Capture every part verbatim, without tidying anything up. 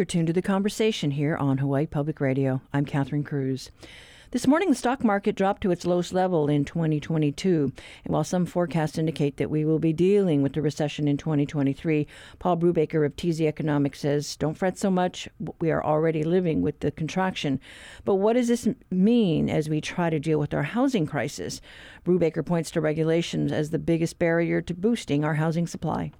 You're tuned to The Conversation here on Hawaii Public Radio. I'm Catherine Cruz. This morning, the stock market dropped to its lowest level in twenty twenty-two. And while some forecasts indicate that we will be dealing with the recession in twenty twenty-three, Paul Brubaker of T Z Economics says, don't fret so much. We are already living with the contraction. But what does this mean as we try to deal with our housing crisis? Brubaker points to regulations as the biggest barrier to boosting our housing supply.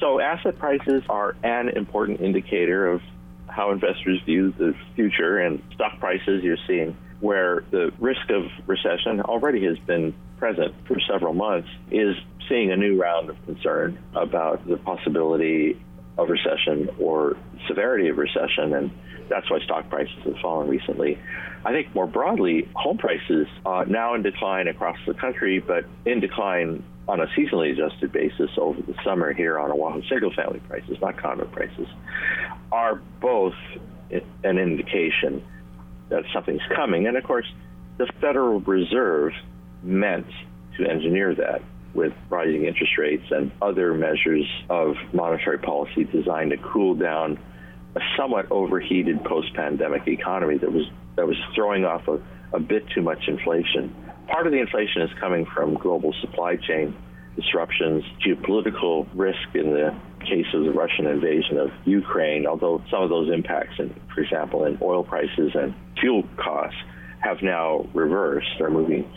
So asset prices are an important indicator of how investors view the future, and stock prices you're seeing where the risk of recession already has been present for several months is seeing a new round of concern about the possibility of recession or severity of recession, and that's why stock prices have fallen recently. I think more broadly, home prices are now in decline across the country, but in decline on a seasonally adjusted basis over the summer here on Oahu. Single-family prices, not condo prices, are both an indication that something's coming. And of course, the Federal Reserve meant to engineer that with rising interest rates and other measures of monetary policy designed to cool down a somewhat overheated post-pandemic economy that was that was throwing off a, a bit too much inflation. Part of the inflation is coming from global supply chain disruptions, geopolitical risk in the case of the Russian invasion of Ukraine, although some of those impacts, in, for example, in oil prices and fuel costs have now reversed. They're moving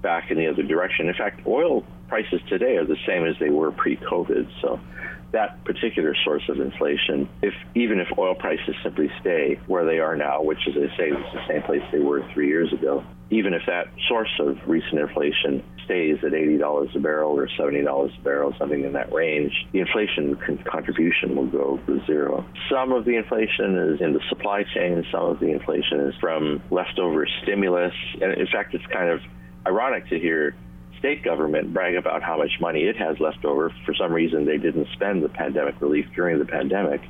back in the other direction. In fact, oil prices today are the same as they were pre-COVID. So that particular source of inflation, if even if oil prices simply stay where they are now, which as I say is the same place they were three years ago, even if that source of recent inflation stays at eighty dollars a barrel or seventy dollars a barrel, something in that range, the inflation con- contribution will go to zero. Some of the inflation is in the supply chain, some of the inflation is from leftover stimulus. And in fact, it's kind of ironic to hear state government brag about how much money it has left over. For some reason, they didn't spend the pandemic relief during the pandemic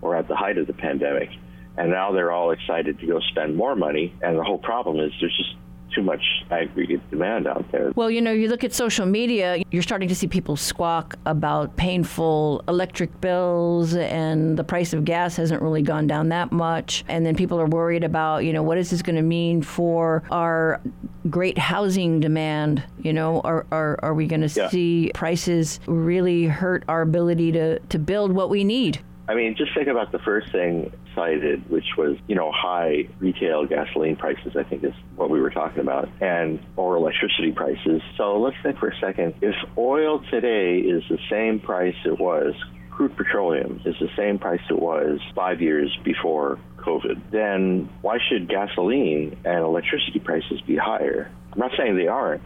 or at the height of the pandemic. And now they're all excited to go spend more money. And the whole problem is there's just too much aggregate demand out there. Well, you know, you look at social media, you're starting to see people squawk about painful electric bills, and the price of gas hasn't really gone down that much. And then people are worried about, you know, what is this going to mean for our great housing demand? You know, are are, are we going to yeah. see prices really hurt our ability to, to build what we need? I mean, just think about the first thing cited, which was, you know, high retail gasoline prices, I think is what we were talking about, and or electricity prices. So let's think for a second. If oil today is the same price it was, crude petroleum is the same price it was five years before COVID, then why should gasoline and electricity prices be higher? I'm not saying they aren't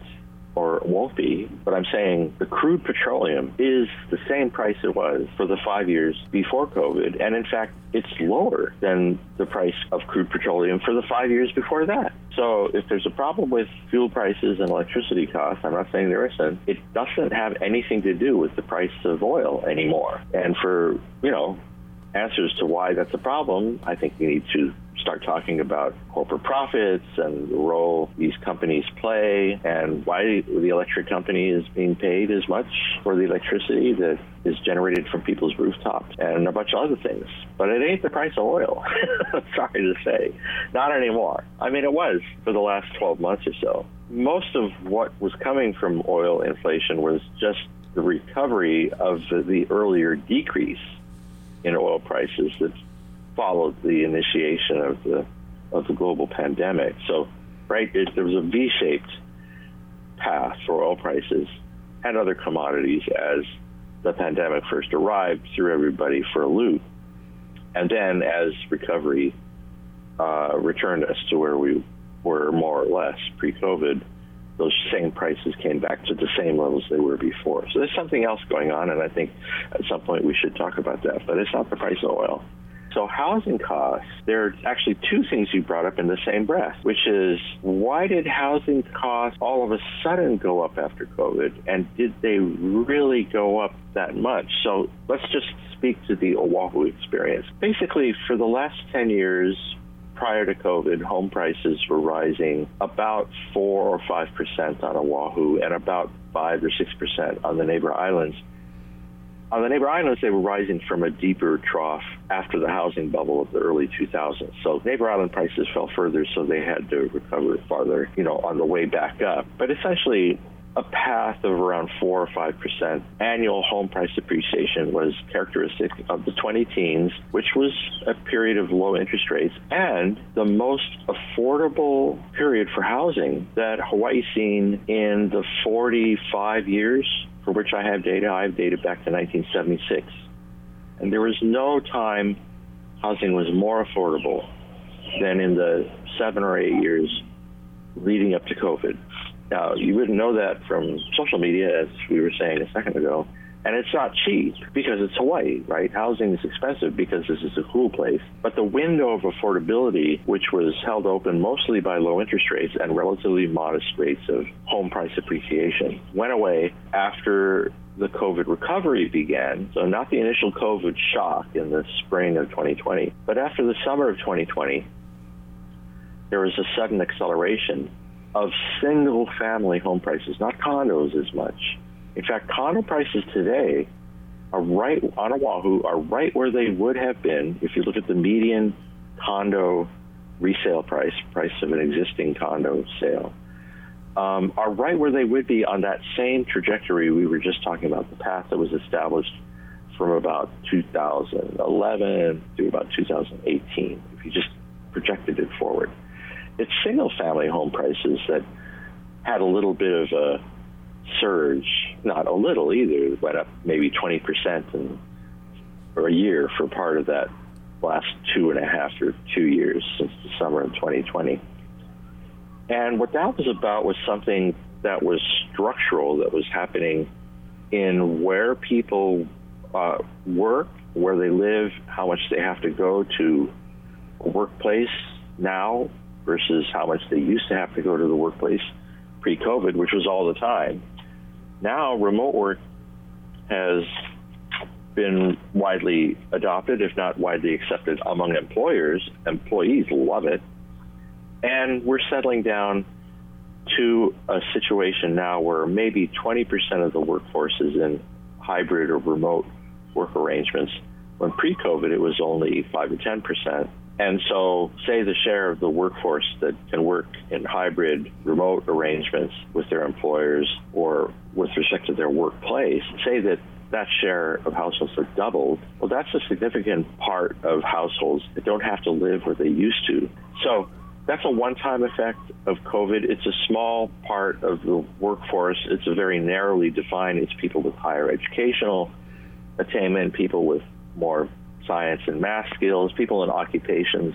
or won't be, but I'm saying the crude petroleum is the same price it was for the five years before COVID. And in fact, it's lower than the price of crude petroleum for the five years before that. So if there's a problem with fuel prices and electricity costs, I'm not saying there isn't, it doesn't have anything to do with the price of oil anymore. And for, you know, answers to why that's a problem, I think we need to start talking about corporate profits and the role these companies play and why the electric company is being paid as much for the electricity that is generated from people's rooftops and a bunch of other things. But it ain't the price of oil, sorry to say. Not anymore. I mean, it was for the last twelve months or so. Most of what was coming from oil inflation was just the recovery of the earlier decrease in oil prices that followed the initiation of the of the global pandemic. So, right, it, there was a V-shaped path for oil prices and other commodities as the pandemic first arrived, threw everybody for a loop. And then as recovery uh, returned us to where we were more or less pre-COVID, those same prices came back to the same levels they were before. So there's something else going on, and I think at some point we should talk about that, but it's not the price of oil. So housing costs, there are actually two things you brought up in the same breath, which is why did housing costs all of a sudden go up after COVID? And did they really go up that much? So let's just speak to the Oahu experience. Basically, for the last ten years prior to COVID, home prices were rising about four or five percent on Oahu and about five or six percent on the neighbor islands. On the neighbor islands, they were rising from a deeper trough after the housing bubble of the early two thousands. So neighbor island prices fell further, so they had to recover farther, you know, on the way back up. But essentially, a path of around four or five percent annual home price appreciation was characteristic of the twenty teens, which was a period of low interest rates and the most affordable period for housing that Hawaii's seen in the forty-five years for which I have data. I have data back to nineteen seventy-six. And there was no time housing was more affordable than in the seven or eight years leading up to COVID. Now, you wouldn't know that from social media, as we were saying a second ago. And it's not cheap because it's Hawaii, right? Housing is expensive because this is a cool place. But the window of affordability, which was held open mostly by low interest rates and relatively modest rates of home price appreciation, went away after the COVID recovery began. So not the initial COVID shock in the spring of twenty twenty, but after the summer of twenty twenty, there was a sudden acceleration of single-family home prices, not condos as much. In fact, condo prices today are right on Oahu are right where they would have been if you look at the median condo resale price, price of an existing condo sale, um, are right where they would be on that same trajectory we were just talking about, the path that was established from about two thousand eleven to about two thousand eighteen, if you just projected it forward. It's single-family home prices that had a little bit of a surge, not a little either, went up maybe twenty percent in, or a year for part of that last two and a half or two years since the summer of twenty twenty. And what that was about was something that was structural, that was happening in where people uh, work, where they live, how much they have to go to a workplace now versus how much they used to have to go to the workplace pre-COVID, which was all the time. Now, remote work has been widely adopted, if not widely accepted among employers. Employees love it. And we're settling down to a situation now where maybe twenty percent of the workforce is in hybrid or remote work arrangements, when pre-COVID it was only five or ten percent. And so, say the share of the workforce that can work in hybrid remote arrangements with their employers or with respect to their workplace, say that that share of households has doubled. Well, that's a significant part of households that don't have to live where they used to. So that's a one-time effect of COVID. It's a small part of the workforce. It's a very narrowly defined. It's people with higher educational attainment, people with more science and math skills, people in occupations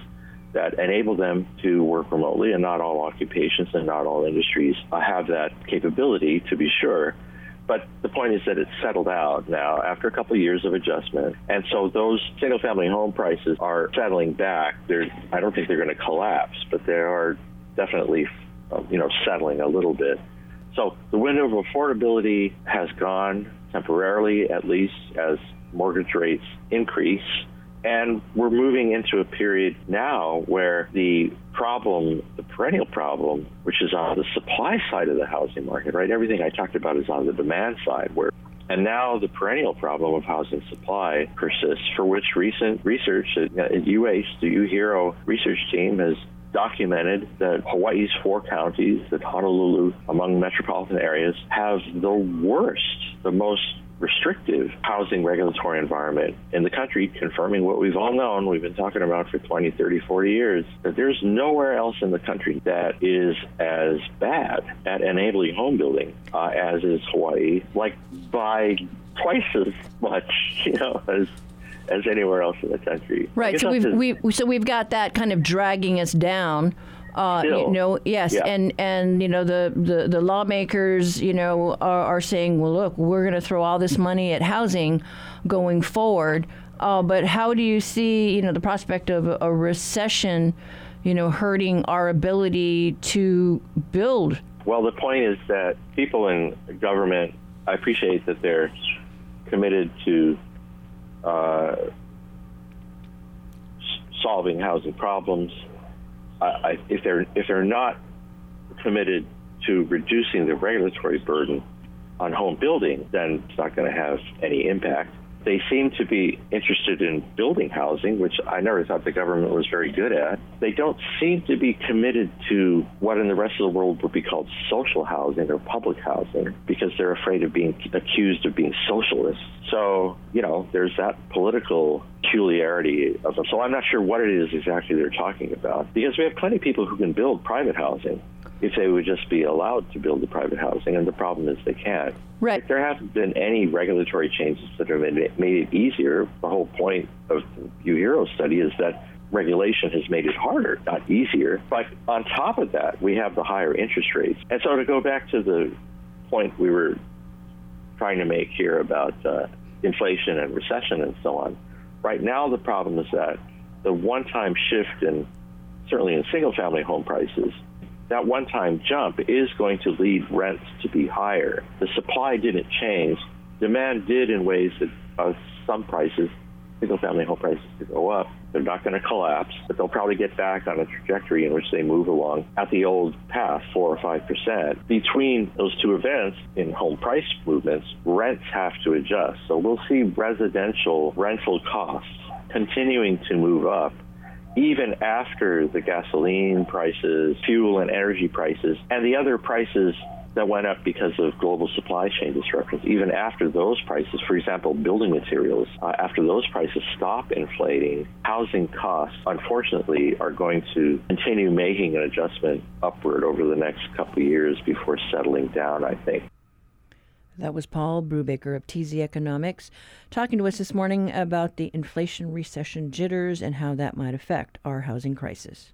that enable them to work remotely, and not all occupations and not all industries have that capability, to be sure. But the point is that it's settled out now after a couple of years of adjustment. And so those single-family home prices are settling back. They're, I don't think they're going to collapse, but they are definitely, you know, settling a little bit. So the window of affordability has gone temporarily, at least, as mortgage rates increase, and we're moving into a period now where the problem, the perennial problem, which is on the supply side of the housing market, right? Everything I talked about is on the demand side, where, and now the perennial problem of housing supply persists, for which recent research at U H, the UHERO research team, has documented that Hawaii's four counties, that Honolulu, among metropolitan areas, have the worst, the most restrictive housing regulatory environment in the country, confirming what we've all known, we've been talking about for twenty, thirty, forty years, that there's nowhere else in the country that is as bad at enabling home building uh, as is Hawaii, like by twice as much, you know, as as anywhere else in the country. Right. So we've to, we so we've got that kind of dragging us down. Uh, you know, yes, yeah. and, and, you know, the, the, the lawmakers, you know, are, are saying, well, look, we're going to throw all this money at housing going forward. Uh, but how do you see, you know, the prospect of a recession, you know, hurting our ability to build? Well, the point is that people in government, I appreciate that they're committed to uh, solving housing problems. I, if they're if they're not committed to reducing the regulatory burden on home building, then it's not going to have any impact. They seem to be interested in building housing, which I never thought the government was very good at. They don't seem to be committed to what in the rest of the world would be called social housing or public housing, because they're afraid of being accused of being socialists. So, you know, there's that political peculiarity of them. So I'm not sure what it is exactly they're talking about, because we have plenty of people who can build private housing if they would just be allowed to build the private housing, and the problem is they can't. Right. There haven't been any regulatory changes that have made it easier. The whole point of the UHERO study is that regulation has made it harder, not easier. But on top of that, we have the higher interest rates. And so to go back to the point we were trying to make here about uh, inflation and recession and so on, right now the problem is that the one-time shift in, certainly in single-family home prices, that one-time jump is going to lead rents to be higher. The supply didn't change. Demand did in ways that uh, some prices, single-family home prices, to go up. They're not going to collapse, but they'll probably get back on a trajectory in which they move along at the old path, four or five percent. Between those two events in home price movements, rents have to adjust. So we'll see residential rental costs continuing to move up even after the gasoline prices, fuel and energy prices, and the other prices that went up because of global supply chain disruptions, even after those prices, for example, building materials, uh, after those prices stop inflating, housing costs, unfortunately, are going to continue making an adjustment upward over the next couple of years before settling down, I think. That was Paul Brubaker of T Z Economics talking to us this morning about the inflation recession jitters and how that might affect our housing crisis.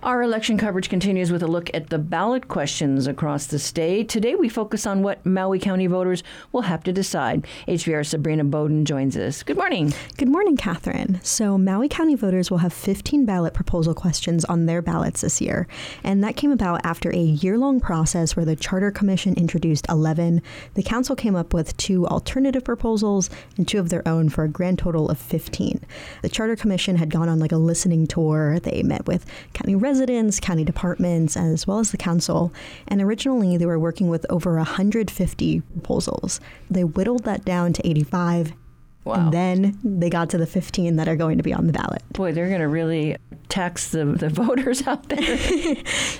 Our election coverage continues with a look at the ballot questions across the state. Today we focus on what Maui County voters will have to decide. H P R Sabrina Bowden joins us. Good morning. Good morning, Catherine. So Maui County voters will have fifteen ballot proposal questions on their ballots this year. And that came about after a year-long process where the Charter Commission introduced eleven. The council came up with two alternative proposals and two of their own for a grand total of fifteen. The Charter Commission had gone on like a listening tour. They met with county residents, residents, county departments, as well as the council, and originally they were working with over one hundred fifty proposals. They whittled that down to eighty-five, wow. And then they got to the fifteen that are going to be on the ballot. Boy, they're going to really tax the, the voters out there.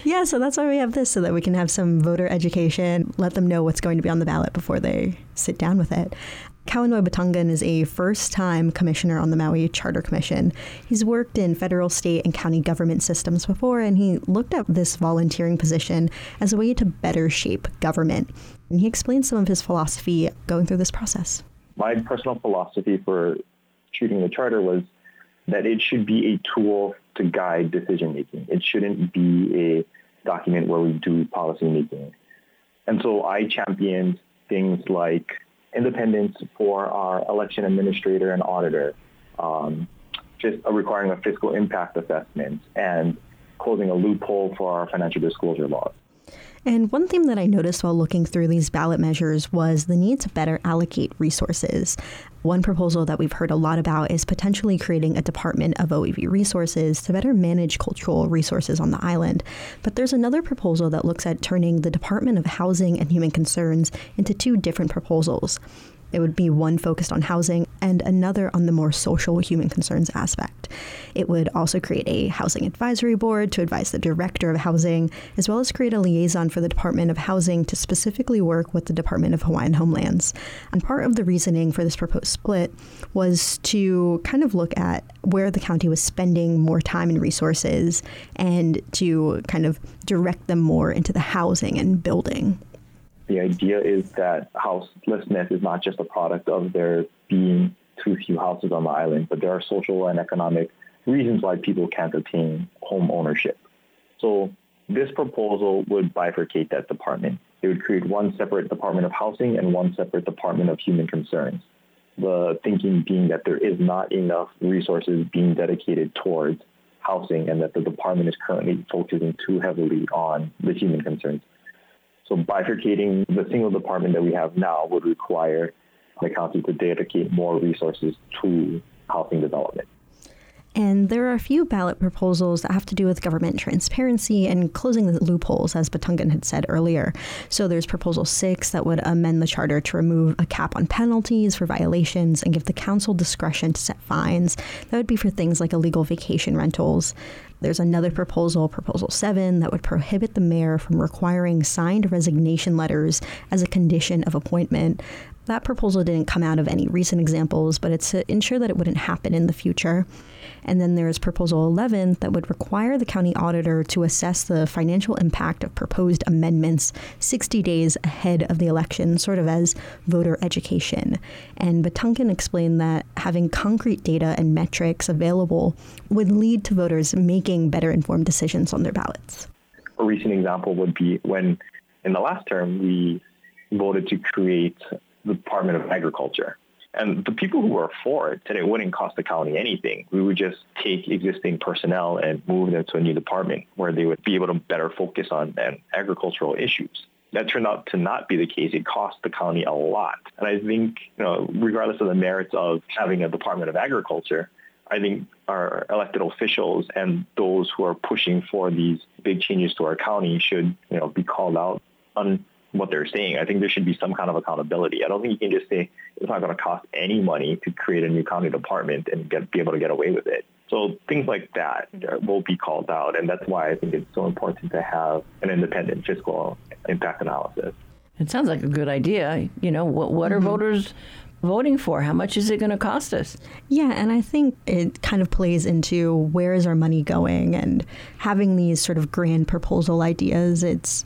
Yeah, so that's why we have this, so that we can have some voter education, let them know what's going to be on the ballot before they sit down with it. Kawanoi Batongan is a first-time commissioner on the Maui Charter Commission. He's worked in federal, state, and county government systems before, and he looked at this volunteering position as a way to better shape government. And he explained some of his philosophy going through this process. My personal philosophy for treating the charter was that it should be a tool to guide decision-making. It shouldn't be a document where we do policy-making. And so I championed things like independence for our election administrator and auditor, um, just requiring a fiscal impact assessment, and closing a loophole for our financial disclosure laws. And one theme that I noticed while looking through these ballot measures was the need to better allocate resources. One proposal that we've heard a lot about is potentially creating a Department of O E V Resources to better manage cultural resources on the island. But there's another proposal that looks at turning the Department of Housing and Human Concerns into two different proposals. It would be one focused on housing and another on the more social human concerns aspect. It would also create a housing advisory board to advise the director of housing, as well as create a liaison for the Department of Housing to specifically work with the Department of Hawaiian Homelands. And part of the reasoning for this proposed split was to kind of look at where the county was spending more time and resources and to kind of direct them more into the housing and building. The idea is that houselessness is not just a product of there being too few houses on the island, but there are social and economic reasons why people can't attain home ownership. So this proposal would bifurcate that department. It would create one separate Department of Housing and one separate Department of Human Concerns. The thinking being that there is not enough resources being dedicated towards housing and that the department is currently focusing too heavily on the human concerns. So bifurcating the single department that we have now would require the county to dedicate more resources to housing development. And there are a few ballot proposals that have to do with government transparency and closing the loopholes, as Batongan had said earlier. So there's Proposal six that would amend the charter to remove a cap on penalties for violations and give the council discretion to set fines. That would be for things like illegal vacation rentals. There's another proposal, Proposal seven, that would prohibit the mayor from requiring signed resignation letters as a condition of appointment. That proposal didn't come out of any recent examples, but it's to ensure that it wouldn't happen in the future. And then there's Proposal eleven that would require the county auditor to assess the financial impact of proposed amendments sixty days ahead of the election, sort of as voter education. And Batongan explained that having concrete data and metrics available would lead to voters making better informed decisions on their ballots. A recent example would be when, in the last term, we voted to create the Department of Agriculture. And the people who were for it said it wouldn't cost the county anything. We would just take existing personnel and move them to a new department where they would be able to better focus on agricultural issues. That turned out to not be the case. It cost the county a lot. And I think, you know, regardless of the merits of having a Department of Agriculture, I think our elected officials and those who are pushing for these big changes to our county should, you know, be called out on what they're saying. I think there should be some kind of accountability. I don't think you can just say it's not going to cost any money to create a new county department and get, be able to get away with it. So things like that will be called out, and that's why I think it's so important to have an independent fiscal impact analysis. It sounds like a good idea. You know, what, what mm-hmm. are voters voting for? How much is it going to cost us? Yeah, and I think it kind of plays into where is our money going, and having these sort of grand proposal ideas, it's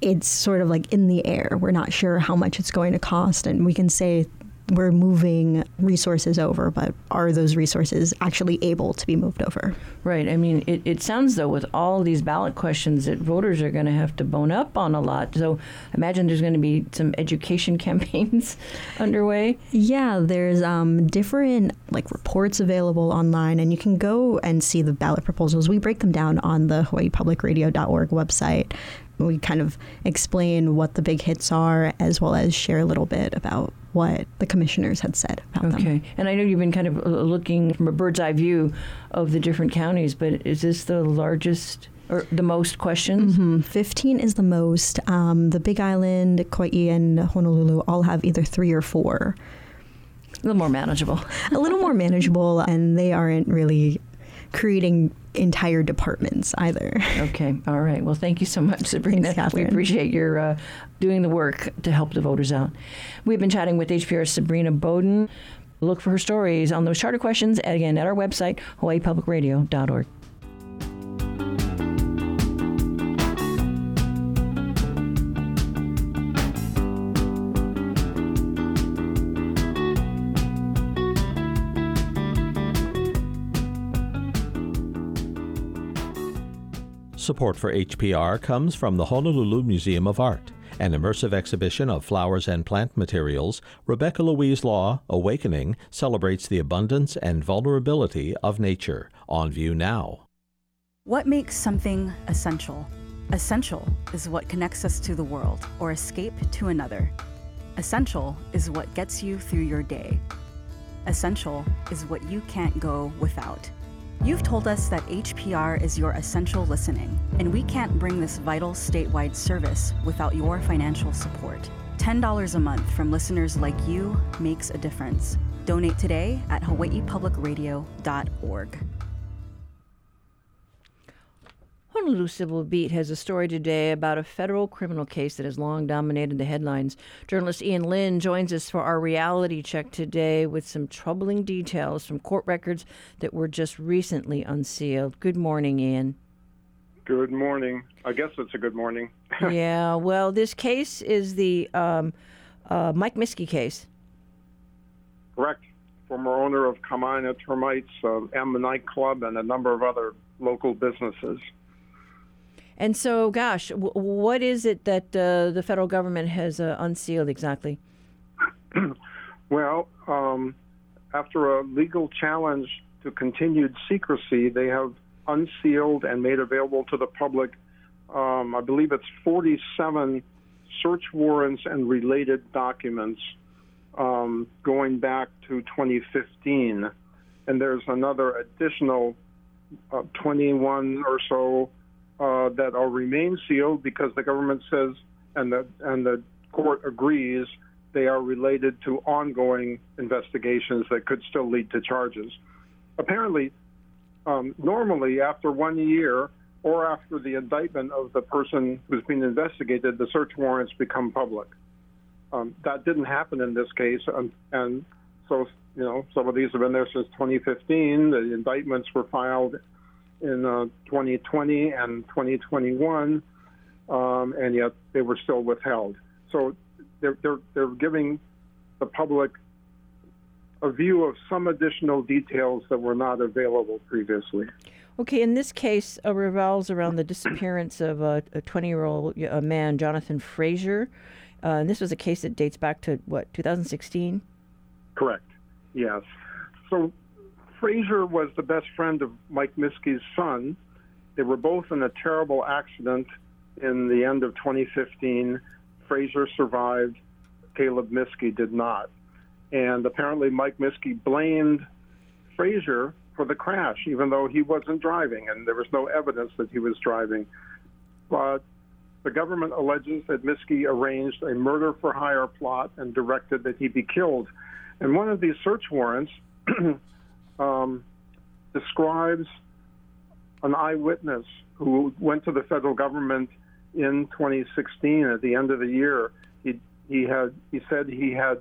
it's sort of like in the air. We're not sure how much it's going to cost, and we can say we're moving resources over, but are those resources actually able to be moved over? Right. I mean, it, it sounds, though, with all these ballot questions that voters are going to have to bone up on a lot. So I imagine there's going to be some education campaigns underway. Yeah, there's um, different like reports available online, and you can go and see the ballot proposals. We break them down on the Hawaii Public Radio dot org website. We kind of explain what the big hits are, as well as share a little bit about what the commissioners had said about okay. them. Okay. And I know you've been kind of looking from a bird's eye view of the different counties, but is this the largest or the most questions? Mm-hmm. fifteen is the most. Um, the Big Island, Kauai, and Honolulu all have either three or four. A little more manageable. a little more manageable, and they aren't really creating entire departments either. Okay. All right. Well, thank you so much, Sabrina. Thanks, we appreciate your uh, doing the work to help the voters out. We've been chatting with H P R's Sabrina Bowden. Look for her stories on those charter questions, again, at our website, Hawaii Public Radio dot org. Support for H P R comes from the Honolulu Museum of Art, an immersive exhibition of flowers and plant materials. Rebecca Louise Law, Awakening, celebrates the abundance and vulnerability of nature. On view now. What makes something essential? Essential is what connects us to the world or escape to another. Essential is what gets you through your day. Essential is what you can't go without. You've told us that H P R is your essential listening, and we can't bring this vital statewide service without your financial support. ten dollars a month from listeners like you makes a difference. Donate today at Hawaii Public Radio dot org. Honolulu Civil Beat has a story today about a federal criminal case that has long dominated the headlines. Journalist Ian Lynn joins us for our reality check today with some troubling details from court records that were just recently unsealed. Good morning, Ian. Good morning. I guess it's a good morning. Yeah, well, this case is the um, uh, Mike Miske case. Correct. Former owner of Kamina Termites, uh, M Night Club, and a number of other local businesses. And so, gosh, w- what is it that uh, the federal government has uh, unsealed exactly? Well, um, after a legal challenge to continued secrecy, they have unsealed and made available to the public, um, I believe it's forty-seven search warrants and related documents um, going back to twenty fifteen. And there's another additional uh, twenty-one or so uh, that will remain sealed because the government says, and the, and the court agrees, they are related to ongoing investigations that could still lead to charges. Apparently, um, normally after one year or after the indictment of the person who's being investigated, the search warrants become public. Um, that didn't happen in this case, and, and so you know, some of these have been there since twenty fifteen. The indictments were filed in uh, twenty twenty and twenty twenty-one, um, and yet they were still withheld. So they're, they're, they're giving the public a view of some additional details that were not available previously. Okay, in this case, uh, revolves around the disappearance of a twenty-year-old a man, Jonathan Fraser. Uh, and this was a case that dates back to, what, two thousand sixteen? Correct. Yes. So Fraser was the best friend of Mike Miske's son. They were both in a terrible accident in the end of twenty fifteen. Fraser survived. Caleb Miske did not. And apparently Mike Miske blamed Fraser for the crash, even though he wasn't driving, and there was no evidence that he was driving. But the government alleges that Miske arranged a murder-for-hire plot and directed that he be killed. And one of these search warrants um, describes an eyewitness who went to the federal government in twenty sixteen, at the end of the year. He he had he said he had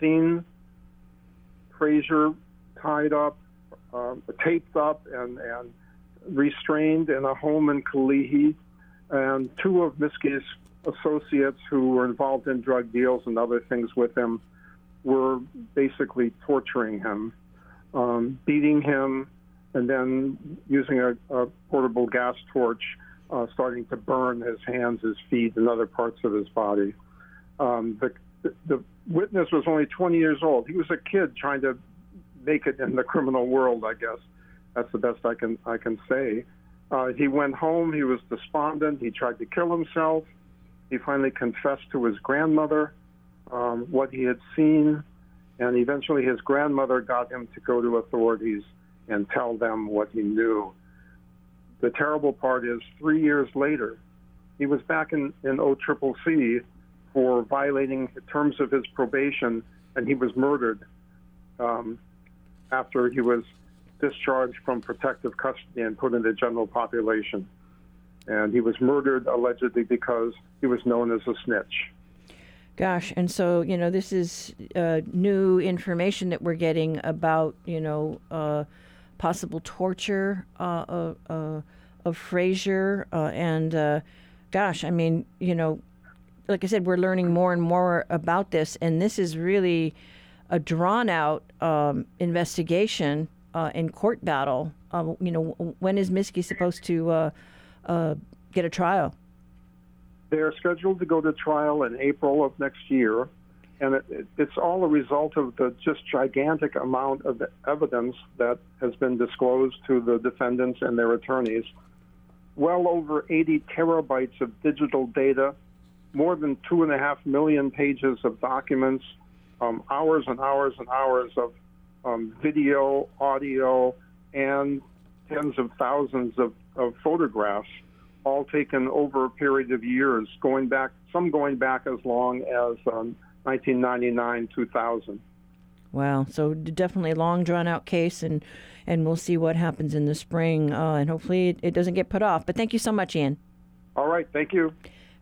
seen Fraser tied up, um, taped up, and, and restrained in a home in Kalihi, and two of Miske's associates who were involved in drug deals and other things with him were basically torturing him, um, beating him, and then using a, a portable gas torch, uh, starting to burn his hands, his feet, and other parts of his body. Um, the, the witness was only twenty years old. He was a kid trying to make it in the criminal world, I guess. That's the best I can I can say. Uh, he went home. He was despondent. He tried to kill himself. He finally confessed to his grandmother Um, what he had seen, and eventually his grandmother got him to go to authorities and tell them what he knew. The terrible part is, three years later, he was back in, in O C C C for violating the terms of his probation, and he was murdered um, after he was discharged from protective custody and put into general population. And he was murdered allegedly because he was known as a snitch. Gosh, and so, you know, this is uh, new information that we're getting about, you know, uh, possible torture uh, uh, uh, of Fraser. Uh, and, uh, gosh, I mean, you know, like I said, we're learning more and more about this. And this is really a drawn-out um, investigation uh, and court battle. Uh, you know, when is Miske supposed to uh, uh, get a trial? They are scheduled to go to trial in April of next year, and it, it, it's all a result of the just gigantic amount of evidence that has been disclosed to the defendants and their attorneys. Well over eighty terabytes of digital data, more than two and a half million pages of documents, um, hours and hours and hours of um, video, audio, and tens of thousands of, of photographs, all taken over a period of years, going back, some going back as long as um, nineteen ninety-nine, two thousand. Wow, so definitely a long, drawn-out case, and, and we'll see what happens in the spring, uh, and hopefully it, it doesn't get put off. But thank you so much, Ian. All right, thank you.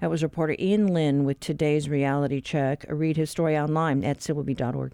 That was reporter Ian Lynn with today's Reality Check. Read his story online at civil beat dot org.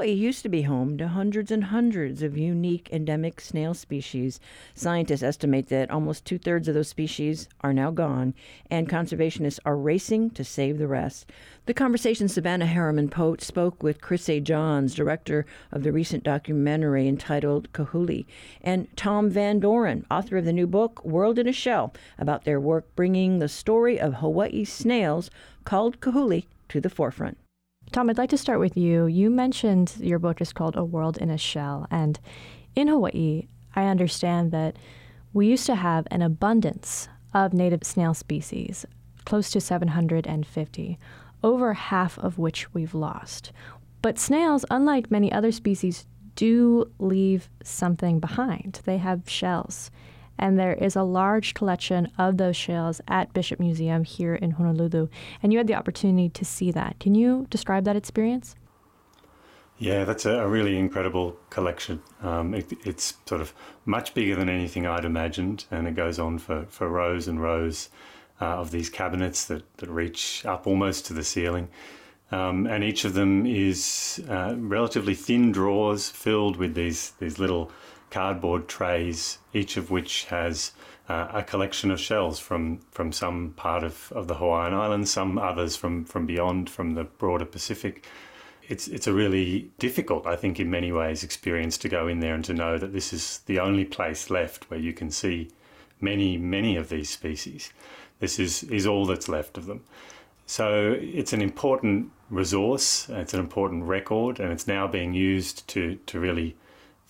Hawaii used to be home to hundreds and hundreds of unique endemic snail species. Scientists estimate that almost two-thirds of those species are now gone, and conservationists are racing to save the rest. The conversation Savannah Harriman-Pote spoke with Chris A. Johns, director of the recent documentary entitled Kahuli, and Thom van Dooren, author of the new book World in a Shell, about their work bringing the story of Hawaii snails called Kahuli to the forefront. Thom, I'd like to start with you. You mentioned your book is called A World in a Shell. And in Hawaii, I understand that we used to have an abundance of native snail species, close to seven hundred fifty, over half of which we've lost. But snails, unlike many other species, do leave something behind. They have shells. And there is a large collection of those shells at Bishop Museum here in Honolulu. And you had the opportunity to see that. Can you describe that experience? Yeah, that's a really incredible collection. Um, it, it's sort of much bigger than anything I'd imagined. And it goes on for, for rows and rows uh, of these cabinets that, that reach up almost to the ceiling. Um, and each of them is uh, relatively thin drawers filled with these, these little cardboard trays, each of which has uh, a collection of shells from, from some part of, of the Hawaiian Islands, some others from, from beyond, from the broader Pacific. It's it's a really difficult, I think, in many ways, experience to go in there and to know that this is the only place left where you can see many, many of these species. This is, is all that's left of them. So it's an important resource, it's an important record, and it's now being used to, to really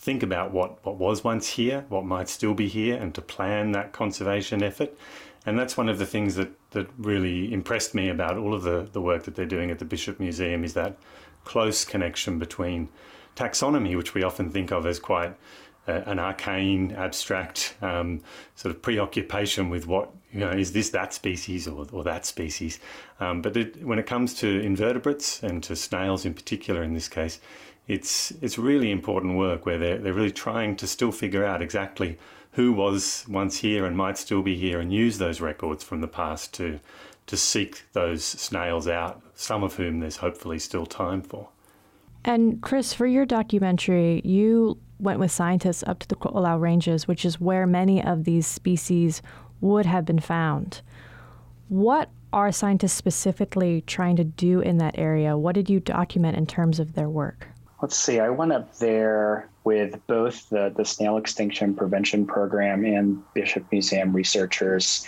think about what, what was once here, what might still be here, and to plan that conservation effort. And that's one of the things that, that really impressed me about all of the, the work that they're doing at the Bishop Museum is that close connection between taxonomy, which we often think of as quite uh, an arcane, abstract um, sort of preoccupation with what, you know, is this that species or, or that species? Um, but it, when it comes to invertebrates and to snails in particular in this case, It's it's really important work where they're, they're really trying to still figure out exactly who was once here and might still be here and use those records from the past to, to seek those snails out, some of whom there's hopefully still time for. And Chris, for your documentary, you went with scientists up to the Ko'olau Ranges, which is where many of these species would have been found. What are scientists specifically trying to do in that area? What did you document in terms of their work? Let's see, I went up there with both the, the Snail Extinction Prevention Program and Bishop Museum researchers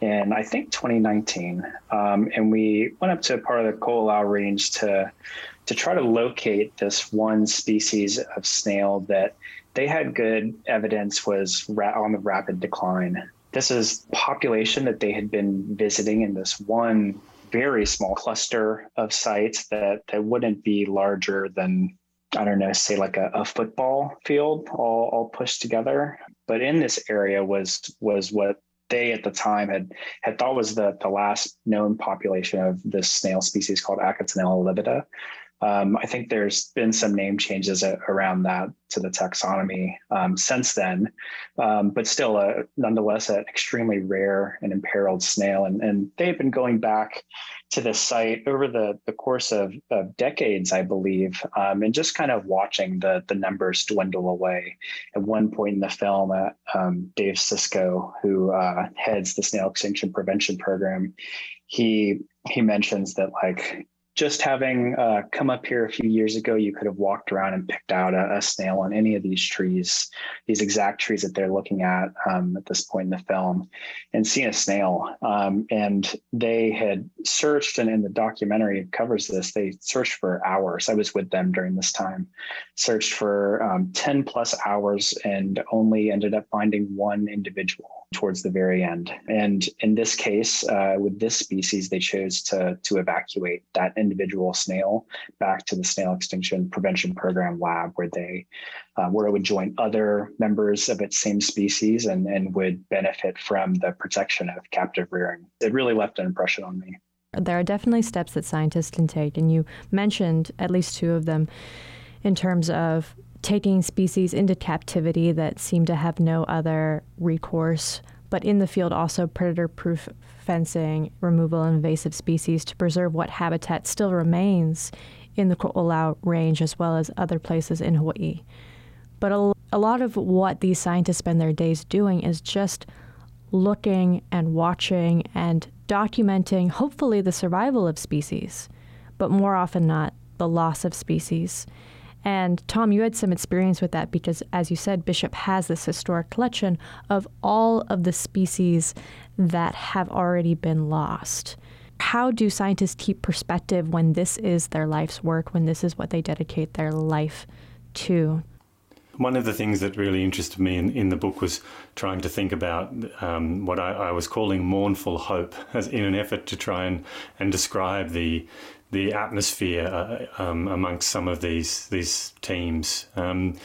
in, I think, twenty nineteen. Um, and we went up to a part of the Ko'olau Range to, to try to locate this one species of snail that they had good evidence was ra- on the rapid decline. This is population that they had been visiting in this one very small cluster of sites that, that wouldn't be larger than, I don't know, say like a, a football field all, all pushed together. But in this area was was what they at the time had had thought was the, the last known population of this snail species called Achatinella livida. Um, I think there's been some name changes a, around that to the taxonomy um, since then, um, but still a, nonetheless an extremely rare and imperiled snail. And, and they've been going back to this site over the, the course of, of decades, I believe, um, and just kind of watching the, the numbers dwindle away. At one point in the film, uh, um, Dave Sisko, who uh, heads the Snail Extinction Prevention Program, he he mentions that, like, just having uh, come up here a few years ago, you could have walked around and picked out a, a snail on any of these trees, these exact trees that they're looking at um, at this point in the film, and seen a snail. Um, and they had searched, and in the documentary covers this, they searched for hours. I was with them during this time, searched for um, ten plus hours and only ended up finding one individual towards the very end. And in this case, uh, with this species, they chose to, to evacuate that individual snail back to the Snail Extinction Prevention Program lab where they uh, where it would join other members of its same species and, and would benefit from the protection of captive rearing. It really left an impression on me. There are definitely steps that scientists can take, and you mentioned at least two of them in terms of taking species into captivity that seem to have no other recourse, but in the field also predator-proof fencing, removal of invasive species to preserve what habitat still remains in the Ko'olau range as well as other places in Hawaii. But a, a lot of what these scientists spend their days doing is just looking and watching and documenting, hopefully, the survival of species, but more often not, the loss of species. And Tom, you had some experience with that because, as you said, Bishop has this historic collection of all of the species that have already been lost. How do scientists keep perspective when this is their life's work, when this is what they dedicate their life to? One of the things that really interested me in, in the book was trying to think about um, what I, I was calling mournful hope, as in an effort to try and, and describe the the atmosphere uh, um, amongst some of these these teams um,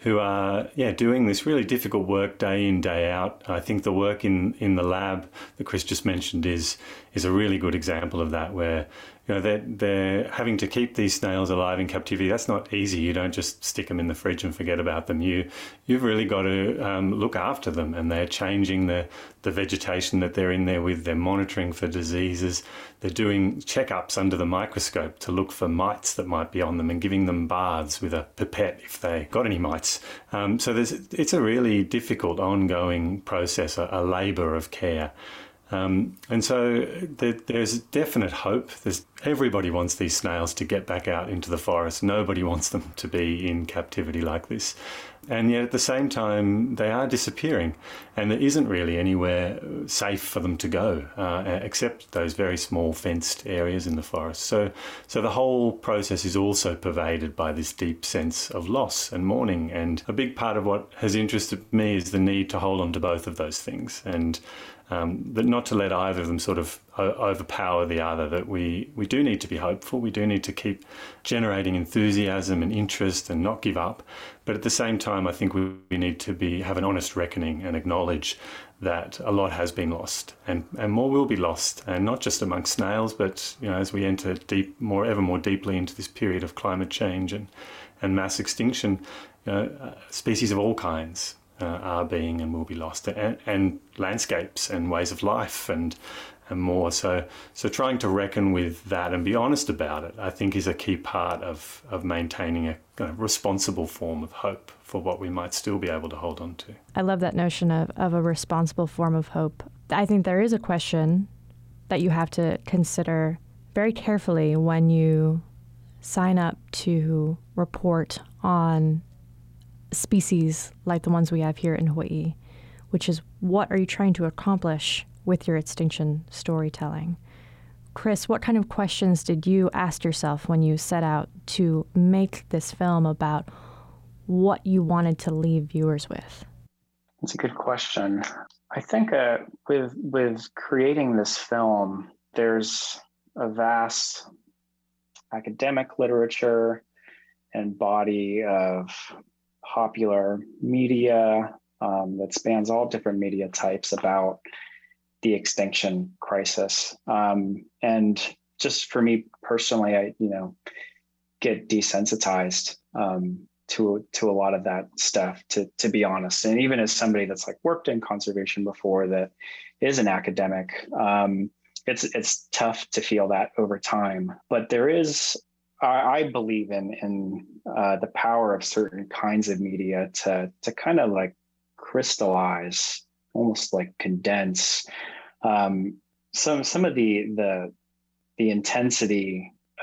who are yeah doing this really difficult work day in, day out. I think the work in, in the lab that Chris just mentioned is is a really good example of that, where you know they're, they're having to keep these snails alive in captivity. That's not easy. You don't just stick them in the fridge and forget about them. You, you've really got to um, look after them, and they're changing the, the vegetation that they're in there with. They're monitoring for diseases. They're doing checkups under the microscope to look for mites that might be on them and giving them baths with a pipette if they got any mites. Um, so there's, it's a really difficult ongoing process, a, a labour of care. Um, and so th- there's definite hope. There's, everybody wants these snails to get back out into the forest. Nobody wants them to be in captivity like this. And yet at the same time, they are disappearing, and there isn't really anywhere safe for them to go uh, except those very small fenced areas in the forest. So, so the whole process is also pervaded by this deep sense of loss and mourning. And a big part of what has interested me is the need to hold on to both of those things, and Um, but not to let either of them sort of overpower the other, that we, we do need to be hopeful. We do need to keep generating enthusiasm and interest and not give up. But at the same time, I think we, we need to be have an honest reckoning and acknowledge that a lot has been lost, and, and more will be lost, and not just amongst snails, but you know, as we enter deep, more ever more deeply into this period of climate change and, and mass extinction, you know, species of all kinds Uh, are being and will be lost, and, and landscapes and ways of life and and more. So so trying to reckon with that and be honest about it, I think, is a key part of, of maintaining a kind of responsible form of hope for what we might still be able to hold on to. I love that notion of, of a responsible form of hope. I think there is a question that you have to consider very carefully when you sign up to report on species like the ones we have here in Hawaii, which is, what are you trying to accomplish with your extinction storytelling? Chris, what kind of questions did you ask yourself when you set out to make this film about what you wanted to leave viewers with? That's a good question. I think uh, with with creating this film, there's a vast academic literature and body of popular media um, that spans all different media types about the extinction crisis. Um, and just for me personally, I, you know, get desensitized um, to, to a lot of that stuff, to, to be honest. And even as somebody that's like worked in conservation before, that is an academic, um, it's, it's tough to feel that over time, but there is, I believe in in uh, the power of certain kinds of media to to kind of like crystallize, almost like condense um, some some of the the the intensity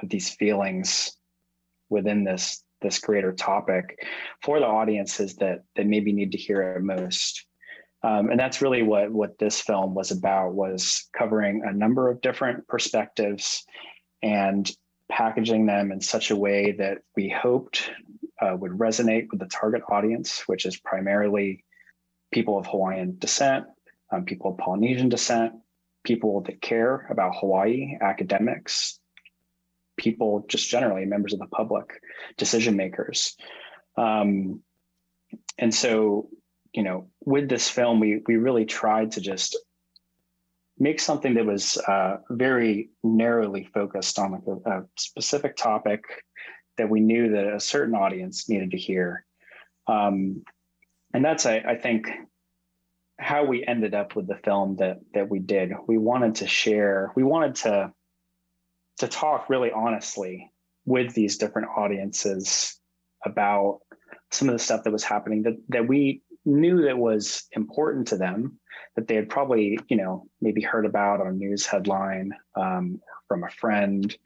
of these feelings within this this greater topic for the audiences that that maybe need to hear it most. Um, and that's really what what this film was about, was covering a number of different perspectives and packaging them in such a way that we hoped uh, would resonate with the target audience, which is primarily people of Hawaiian descent, um, people of Polynesian descent, people that care about Hawaii, academics, people just generally, members of the public, decision makers. Um, and so, you know, with this film, we we really tried to just make something that was uh, very narrowly focused on like a, a specific topic that we knew that a certain audience needed to hear. Um, and that's, I, I think, how we ended up with the film that that we did. We wanted to share, we wanted to, to talk really honestly with these different audiences about some of the stuff that was happening that, that we knew that was important to them, that they had probably, you know, maybe heard about on a news headline um, from a friend,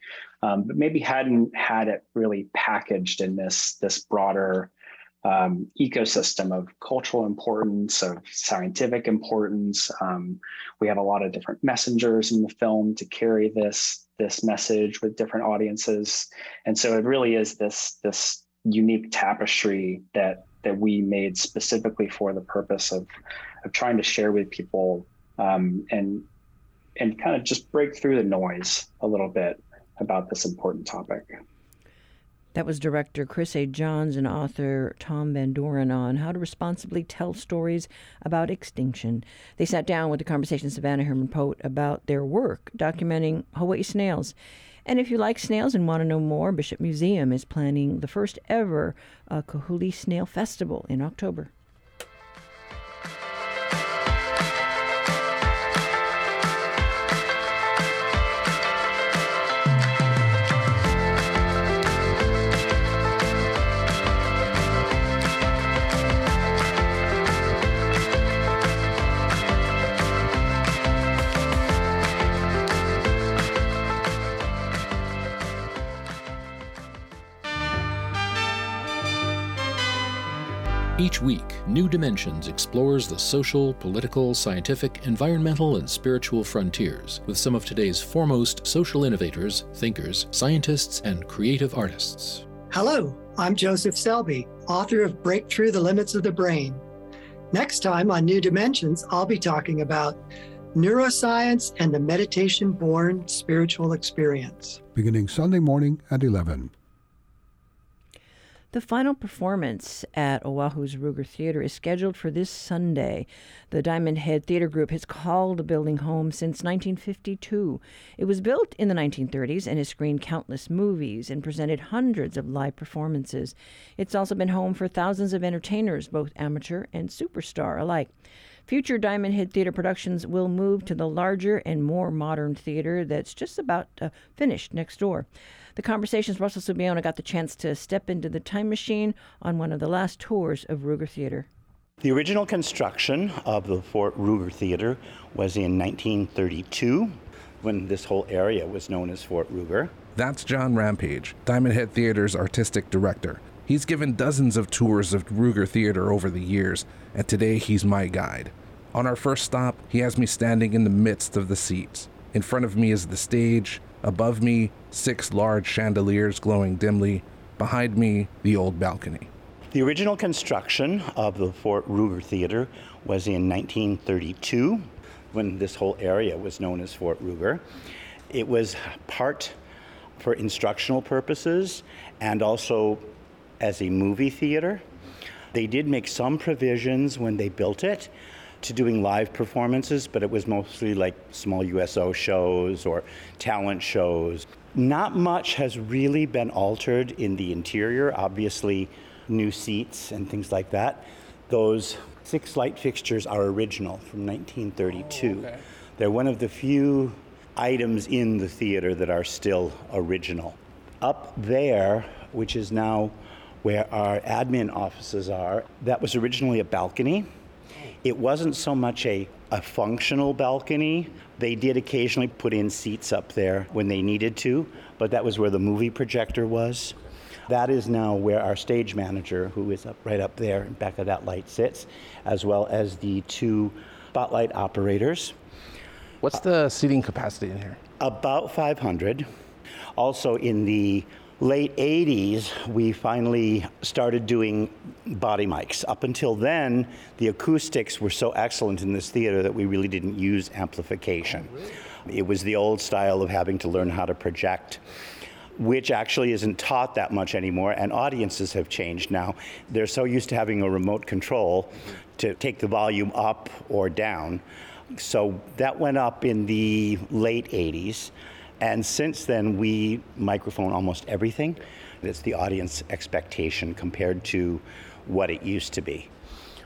um, but maybe hadn't had it really packaged in this, this broader um, ecosystem of cultural importance, of scientific importance. Um, we have a lot of different messengers in the film to carry this, this message with different audiences. And so it really is this, this unique tapestry that that we made specifically for the purpose of, of trying to share with people um, and and kind of just break through the noise a little bit about this important topic. That was director Chris A. Johns and author Thom van Dooren on how to responsibly tell stories about extinction. They sat down with the Conversation Savannah Herman-Pote about their work documenting Hawaii snails. And if you like snails and want to know more, Bishop Museum is planning the first ever uh, Kahuli Snail Festival in October. Each week, New Dimensions explores the social, political, scientific, environmental, and spiritual frontiers with some of today's foremost social innovators, thinkers, scientists, and creative artists. Hello, I'm Joseph Selby, author of Break Through the Limits of the Brain. Next time on New Dimensions, I'll be talking about neuroscience and the meditation-born spiritual experience. Beginning Sunday morning at eleven. The final performance at Oahu's Ruger Theater is scheduled for this Sunday. The Diamond Head Theater Group has called the building home since nineteen fifty-two. It was built in the nineteen thirties and has screened countless movies and presented hundreds of live performances. It's also been home for thousands of entertainers, both amateur and superstar alike. Future Diamond Head Theater productions will move to the larger and more modern theater that's just about uh, finished next door. The Conversation's Russell Subiona got the chance to step into the time machine on one of the last tours of Ruger Theater. The original construction of the Fort Ruger Theater was in nineteen thirty-two, when this whole area was known as Fort Ruger. That's John Rampage, Diamond Head Theater's artistic director. He's given dozens of tours of Ruger Theater over the years, and today he's my guide. On our first stop, he has me standing in the midst of the seats. In front of me is the stage, above me, six large chandeliers glowing dimly, behind me, the old balcony. The original construction of the Fort Ruger Theater was in nineteen thirty-two, when this whole area was known as Fort Ruger. It was part for instructional purposes and also as a movie theater. They did make some provisions when they built it to doing live performances, but it was mostly like small U S O shows or talent shows. Not much has really been altered in the interior, obviously new seats and things like that. Those six light fixtures are original from nineteen thirty-two. Oh, okay. They're one of the few items in the theater that are still original. Up there, which is now where our admin offices are, that was originally a balcony. It wasn't so much a, a functional balcony. They did occasionally put in seats up there when they needed to, but that was where the movie projector was. That is now where our stage manager, who is up right up there in back of that light, sits, as well as the two spotlight operators. What's the seating capacity in here? About five hundred. Also in the late eighties, we finally started doing body mics. Up until then, the acoustics were so excellent in this theater that we really didn't use amplification. Oh, really? It was the old style of having to learn how to project, which actually isn't taught that much anymore, and audiences have changed now. They're so used to having a remote control to take the volume up or down. So that went up in the late eighties. And since then, we microphone almost everything. It's the audience expectation compared to what it used to be.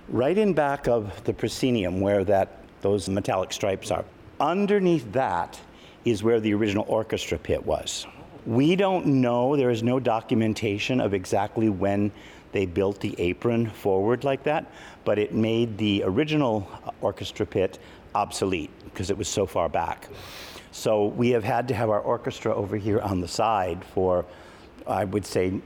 Right in back of the proscenium, where that those metallic stripes are, underneath that is where the original orchestra pit was. We don't know, there is no documentation of exactly when they built the apron forward like that, but it made the original orchestra pit obsolete because it was so far back. So we have had to have our orchestra over here on the side for, I would say,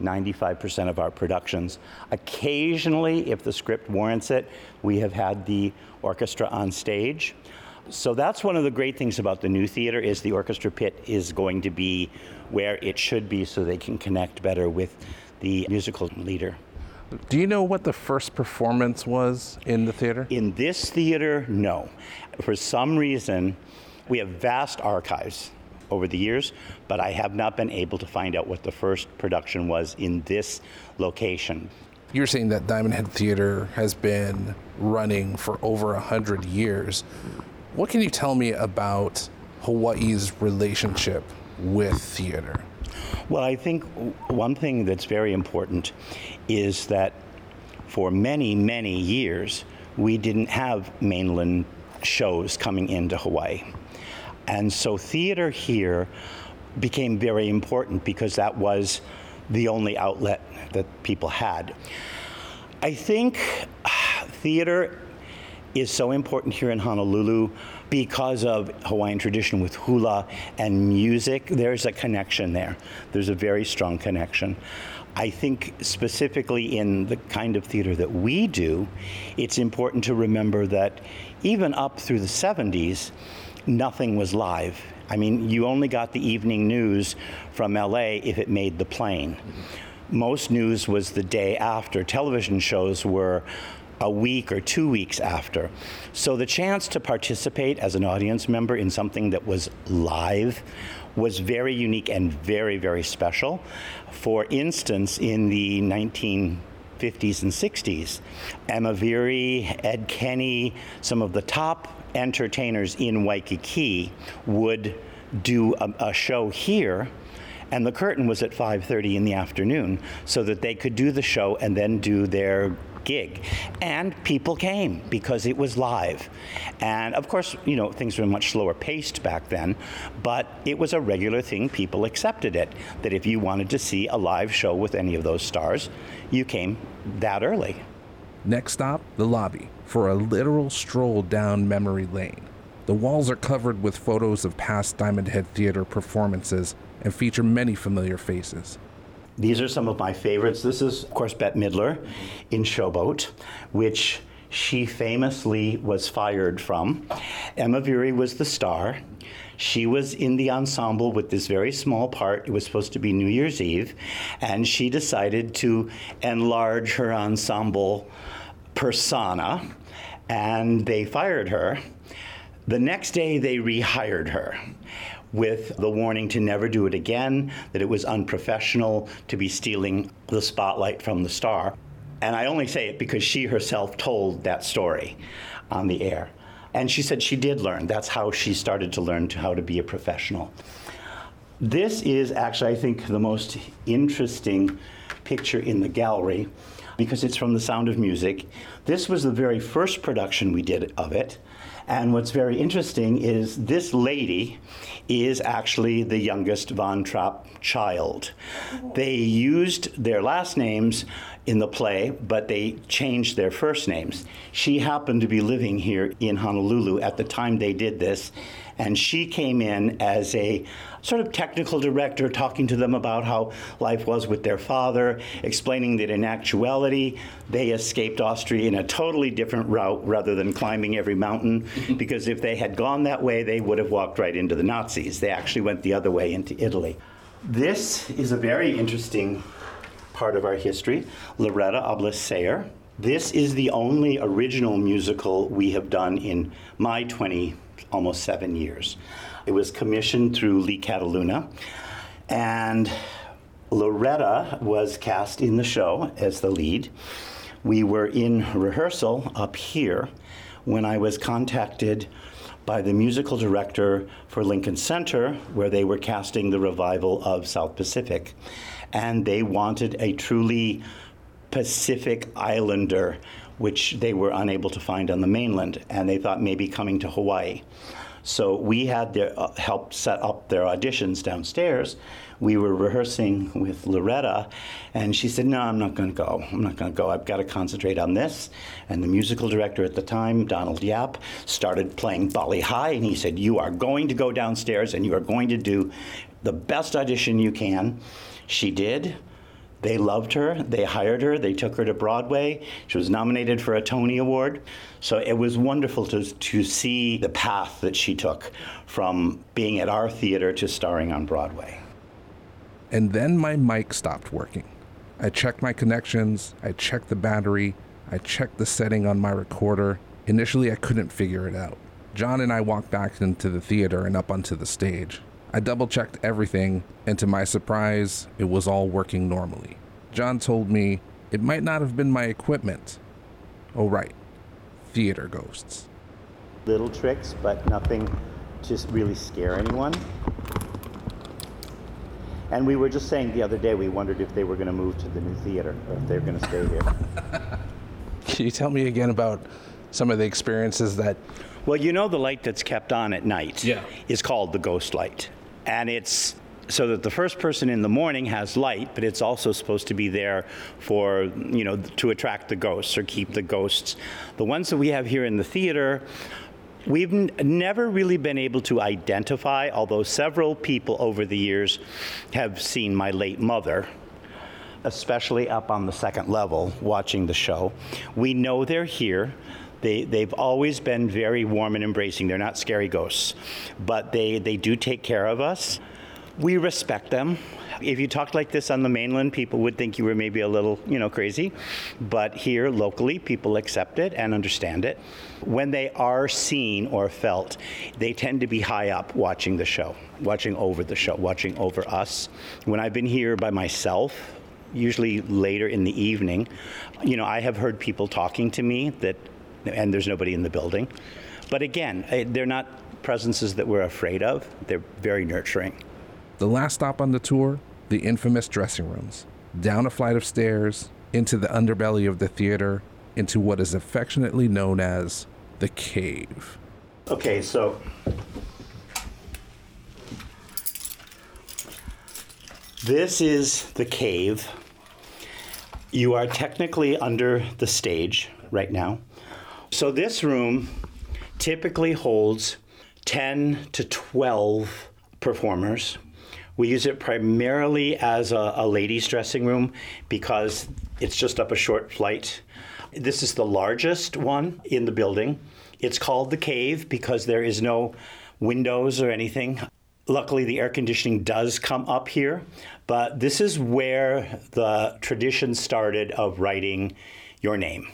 ninety-five percent of our productions. Occasionally, if the script warrants it, we have had the orchestra on stage. So that's one of the great things about the new theater, is the orchestra pit is going to be where it should be so they can connect better with the musical leader. Do you know what the first performance was in the theater? In this theater, no. For some reason, we have vast archives over the years, but I have not been able to find out what the first production was in this location. You're saying that Diamond Head Theater has been running for over one hundred years. What can you tell me about Hawaii's relationship with theater? Well, I think one thing that's very important is that for many, many years, we didn't have mainland shows coming into Hawaii. And so theater here became very important because that was the only outlet that people had. I think theater is so important here in Honolulu because of Hawaiian tradition with hula and music. There's a connection there. There's a very strong connection. I think specifically in the kind of theater that we do, it's important to remember that even up through the seventies, nothing was live. I mean, you only got the evening news from L A if it made the plane. Most news was the day after. Television shows were a week or two weeks after. So the chance to participate as an audience member in something that was live was very unique and very, very special. For instance, in the nineteen fifties and sixties, Emma Veary, Ed Kenny, some of the top entertainers in Waikiki would do a, a show here, and the curtain was at five thirty in the afternoon, so that they could do the show and then do their gig. And people came because it was live. And of course, you know, things were much slower paced back then, but it was a regular thing. People accepted it, that if you wanted to see a live show with any of those stars, you came that early. Next stop, the lobby, for a literal stroll down memory lane. The walls are covered with photos of past Diamond Head Theater performances and feature many familiar faces. These are some of my favorites. This is, of course, Bette Midler in Showboat, which she famously was fired from. Emma Veary was the star. She was in the ensemble with this very small part. It was supposed to be New Year's Eve, and she decided to enlarge her ensemble persona, and they fired her. The next day, they rehired her, with the warning to never do it again, that it was unprofessional to be stealing the spotlight from the star. And I only say it because she herself told that story on the air. And she said she did learn. That's how she started to learn how to be a professional. This is actually, I think, the most interesting picture in the gallery because it's from The Sound of Music. This was the very first production we did of it. And what's very interesting is this lady is actually the youngest Von Trapp child. They used their last names in the play, but they changed their first names. She happened to be living here in Honolulu at the time they did this, and she came in as a sort of technical director, talking to them about how life was with their father, explaining that in actuality, they escaped Austria in a totally different route rather than climbing every mountain, because if they had gone that way, they would have walked right into the Nazis. They actually went the other way into Italy. This is a very interesting part of our history, Loretta Ablesser. This is the only original musical we have done in my twenty, almost seven years. It was commissioned through Lee Cataluna, and Loretta was cast in the show as the lead. We were in rehearsal up here when I was contacted by the musical director for Lincoln Center, where they were casting the revival of South Pacific. And they wanted a truly Pacific Islander which they were unable to find on the mainland, and they thought maybe coming to Hawaii. So we had their, uh, helped set up their auditions downstairs. We were rehearsing with Loretta, and she said, no, I'm not going to go. I'm not going to go. I've got to concentrate on this. And the musical director at the time, Donald Yap, started playing Bali High, and he said, you are going to go downstairs, and you are going to do the best audition you can. She did. They loved her. They hired her. They took her to Broadway. She was nominated for a Tony Award. So it was wonderful to to see the path that she took from being at our theater to starring on Broadway. And then my mic stopped working. I checked my connections. I checked the battery. I checked the setting on my recorder. Initially, I couldn't figure it out. John and I walked back into the theater and up onto the stage. I double-checked everything, and to my surprise, it was all working normally. John told me it might not have been my equipment. Oh, right. Theater ghosts. Little tricks, but nothing to really scare anyone. And we were just saying the other day, we wondered if they were going to move to the new theater, or if they were going to stay here. Can you tell me again about some of the experiences that... Well, you know the light that's kept on at night yeah. is called the ghost light. And it's so that the first person in the morning has light, but it's also supposed to be there for, you know, to attract the ghosts or keep the ghosts. The ones that we have here in the theater, we've n- never really been able to identify, although several people over the years have seen my late mother, especially up on the second level watching the show. We know they're here. They, they've always been very warm and embracing. They're not scary ghosts, but they, they do take care of us. We respect them. If you talked like this on the mainland, people would think you were maybe a little, you know, crazy. But here, locally, people accept it and understand it. When they are seen or felt, they tend to be high up watching the show, watching over the show, watching over us. When I've been here by myself, usually later in the evening, you know, I have heard people talking to me that, and there's nobody in the building. But again, they're not presences that we're afraid of. They're very nurturing. The last stop on the tour, the infamous dressing rooms. Down a flight of stairs, into the underbelly of the theater, into what is affectionately known as the cave. Okay, so this is the cave. You are technically under the stage right now. So this room typically holds ten to twelve performers. We use it primarily as a, a ladies' dressing room because it's just up a short flight. This is the largest one in the building. It's called the cave because there is no windows or anything. Luckily, the air conditioning does come up here, but this is where the tradition started of writing your name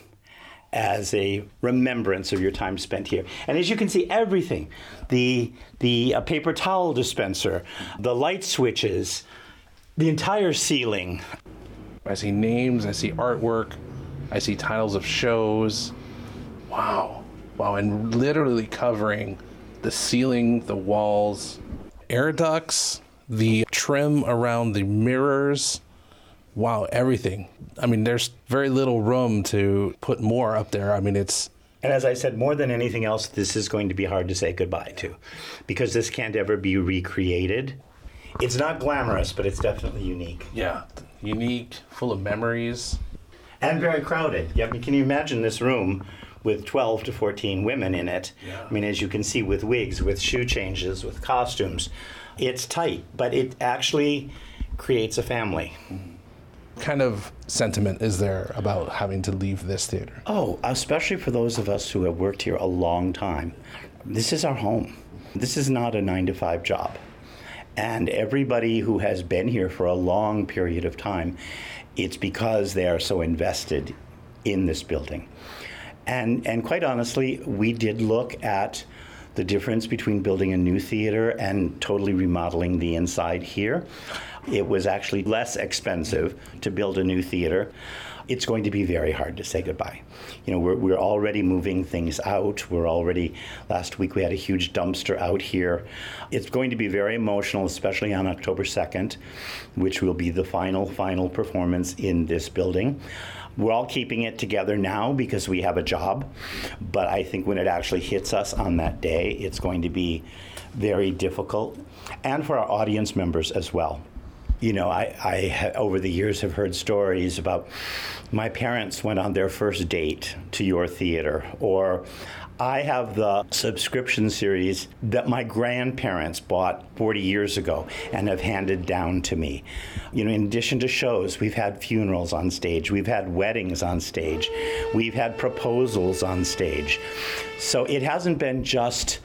as a remembrance of your time spent here. And as you can see, everything, the the uh, paper towel dispenser, the light switches, the entire ceiling. I see names, I see artwork, I see titles of shows. Wow, wow, and literally covering the ceiling, the walls, air ducts, the trim around the mirrors. Wow, everything. I mean, there's very little room to put more up there. I mean, it's... And as I said, more than anything else, this is going to be hard to say goodbye to because this can't ever be recreated. It's not glamorous, but it's definitely unique. Yeah, unique, full of memories. And very crowded. Yeah, I mean, can you imagine this room with twelve to fourteen women in it? Yeah. I mean, as you can see, with wigs, with shoe changes, with costumes. It's tight, but it actually creates a family. What kind of sentiment is there about having to leave this theater? Oh, especially for those of us who have worked here a long time. This is our home. This is not a nine to five job. And everybody who has been here for a long period of time, it's because they are so invested in this building. And and quite honestly, we did look at the difference between building a new theater and totally remodeling the inside here. It was actually less expensive to build a new theater. it's going to be very hard to say goodbye. You know, we're we're already moving things out. We're already, last week we had a huge dumpster out here. It's going to be very emotional, especially on October second, which will be the final, final performance in this building. We're all keeping it together now because we have a job, but I think when it actually hits us on that day, it's going to be very difficult, and for our audience members as well. You know, I, I over the years have heard stories about my parents went on their first date to your theater, or I have the subscription series that my grandparents bought forty years ago and have handed down to me. You know, in addition to shows, we've had funerals on stage, we've had weddings on stage, we've had proposals on stage. So it hasn't been just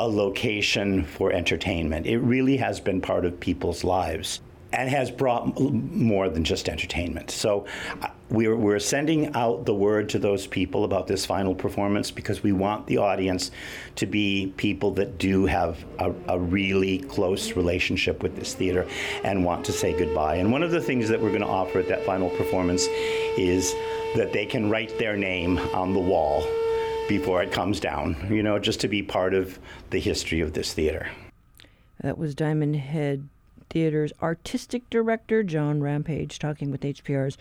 a location for entertainment. It really has been part of people's lives, and has brought more than just entertainment. So we're, we're sending out the word to those people about this final performance because we want the audience to be people that do have a, a really close relationship with this theater and want to say goodbye. And one of the things that we're going to offer at that final performance is that they can write their name on the wall before it comes down, you know, just to be part of the history of this theater. That was Diamond Head Theater's artistic director, John Rampage, talking with H P R's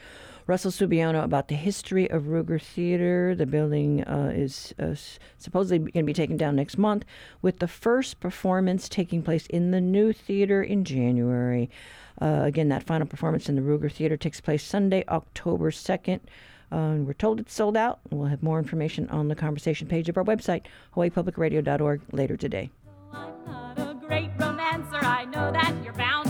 Russell Subiano about the history of Ruger Theater. The building uh, is uh, supposedly going to be taken down next month, with the first performance taking place in the new theater in January. Uh, again, that final performance in the Ruger Theater takes place Sunday, October second. Uh, we're told it's sold out. We'll have more information on the conversation page of our website, Hawaii Public Radio dot org, later today. So I'm not a great romancer, I know that you're bound.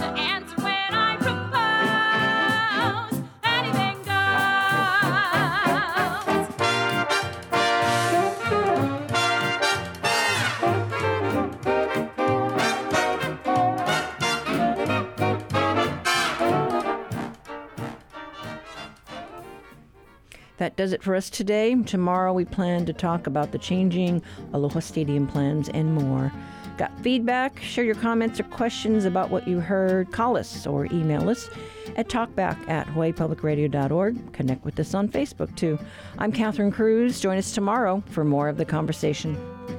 That does it for us today. Tomorrow we plan to talk about the changing Aloha Stadium plans and more. Got feedback? Share your comments or questions about what you heard. Call us or email us at talkback at hawaii public radio dot org. Connect with us on Facebook, too. I'm Catherine Cruz. Join us tomorrow for more of The Conversation.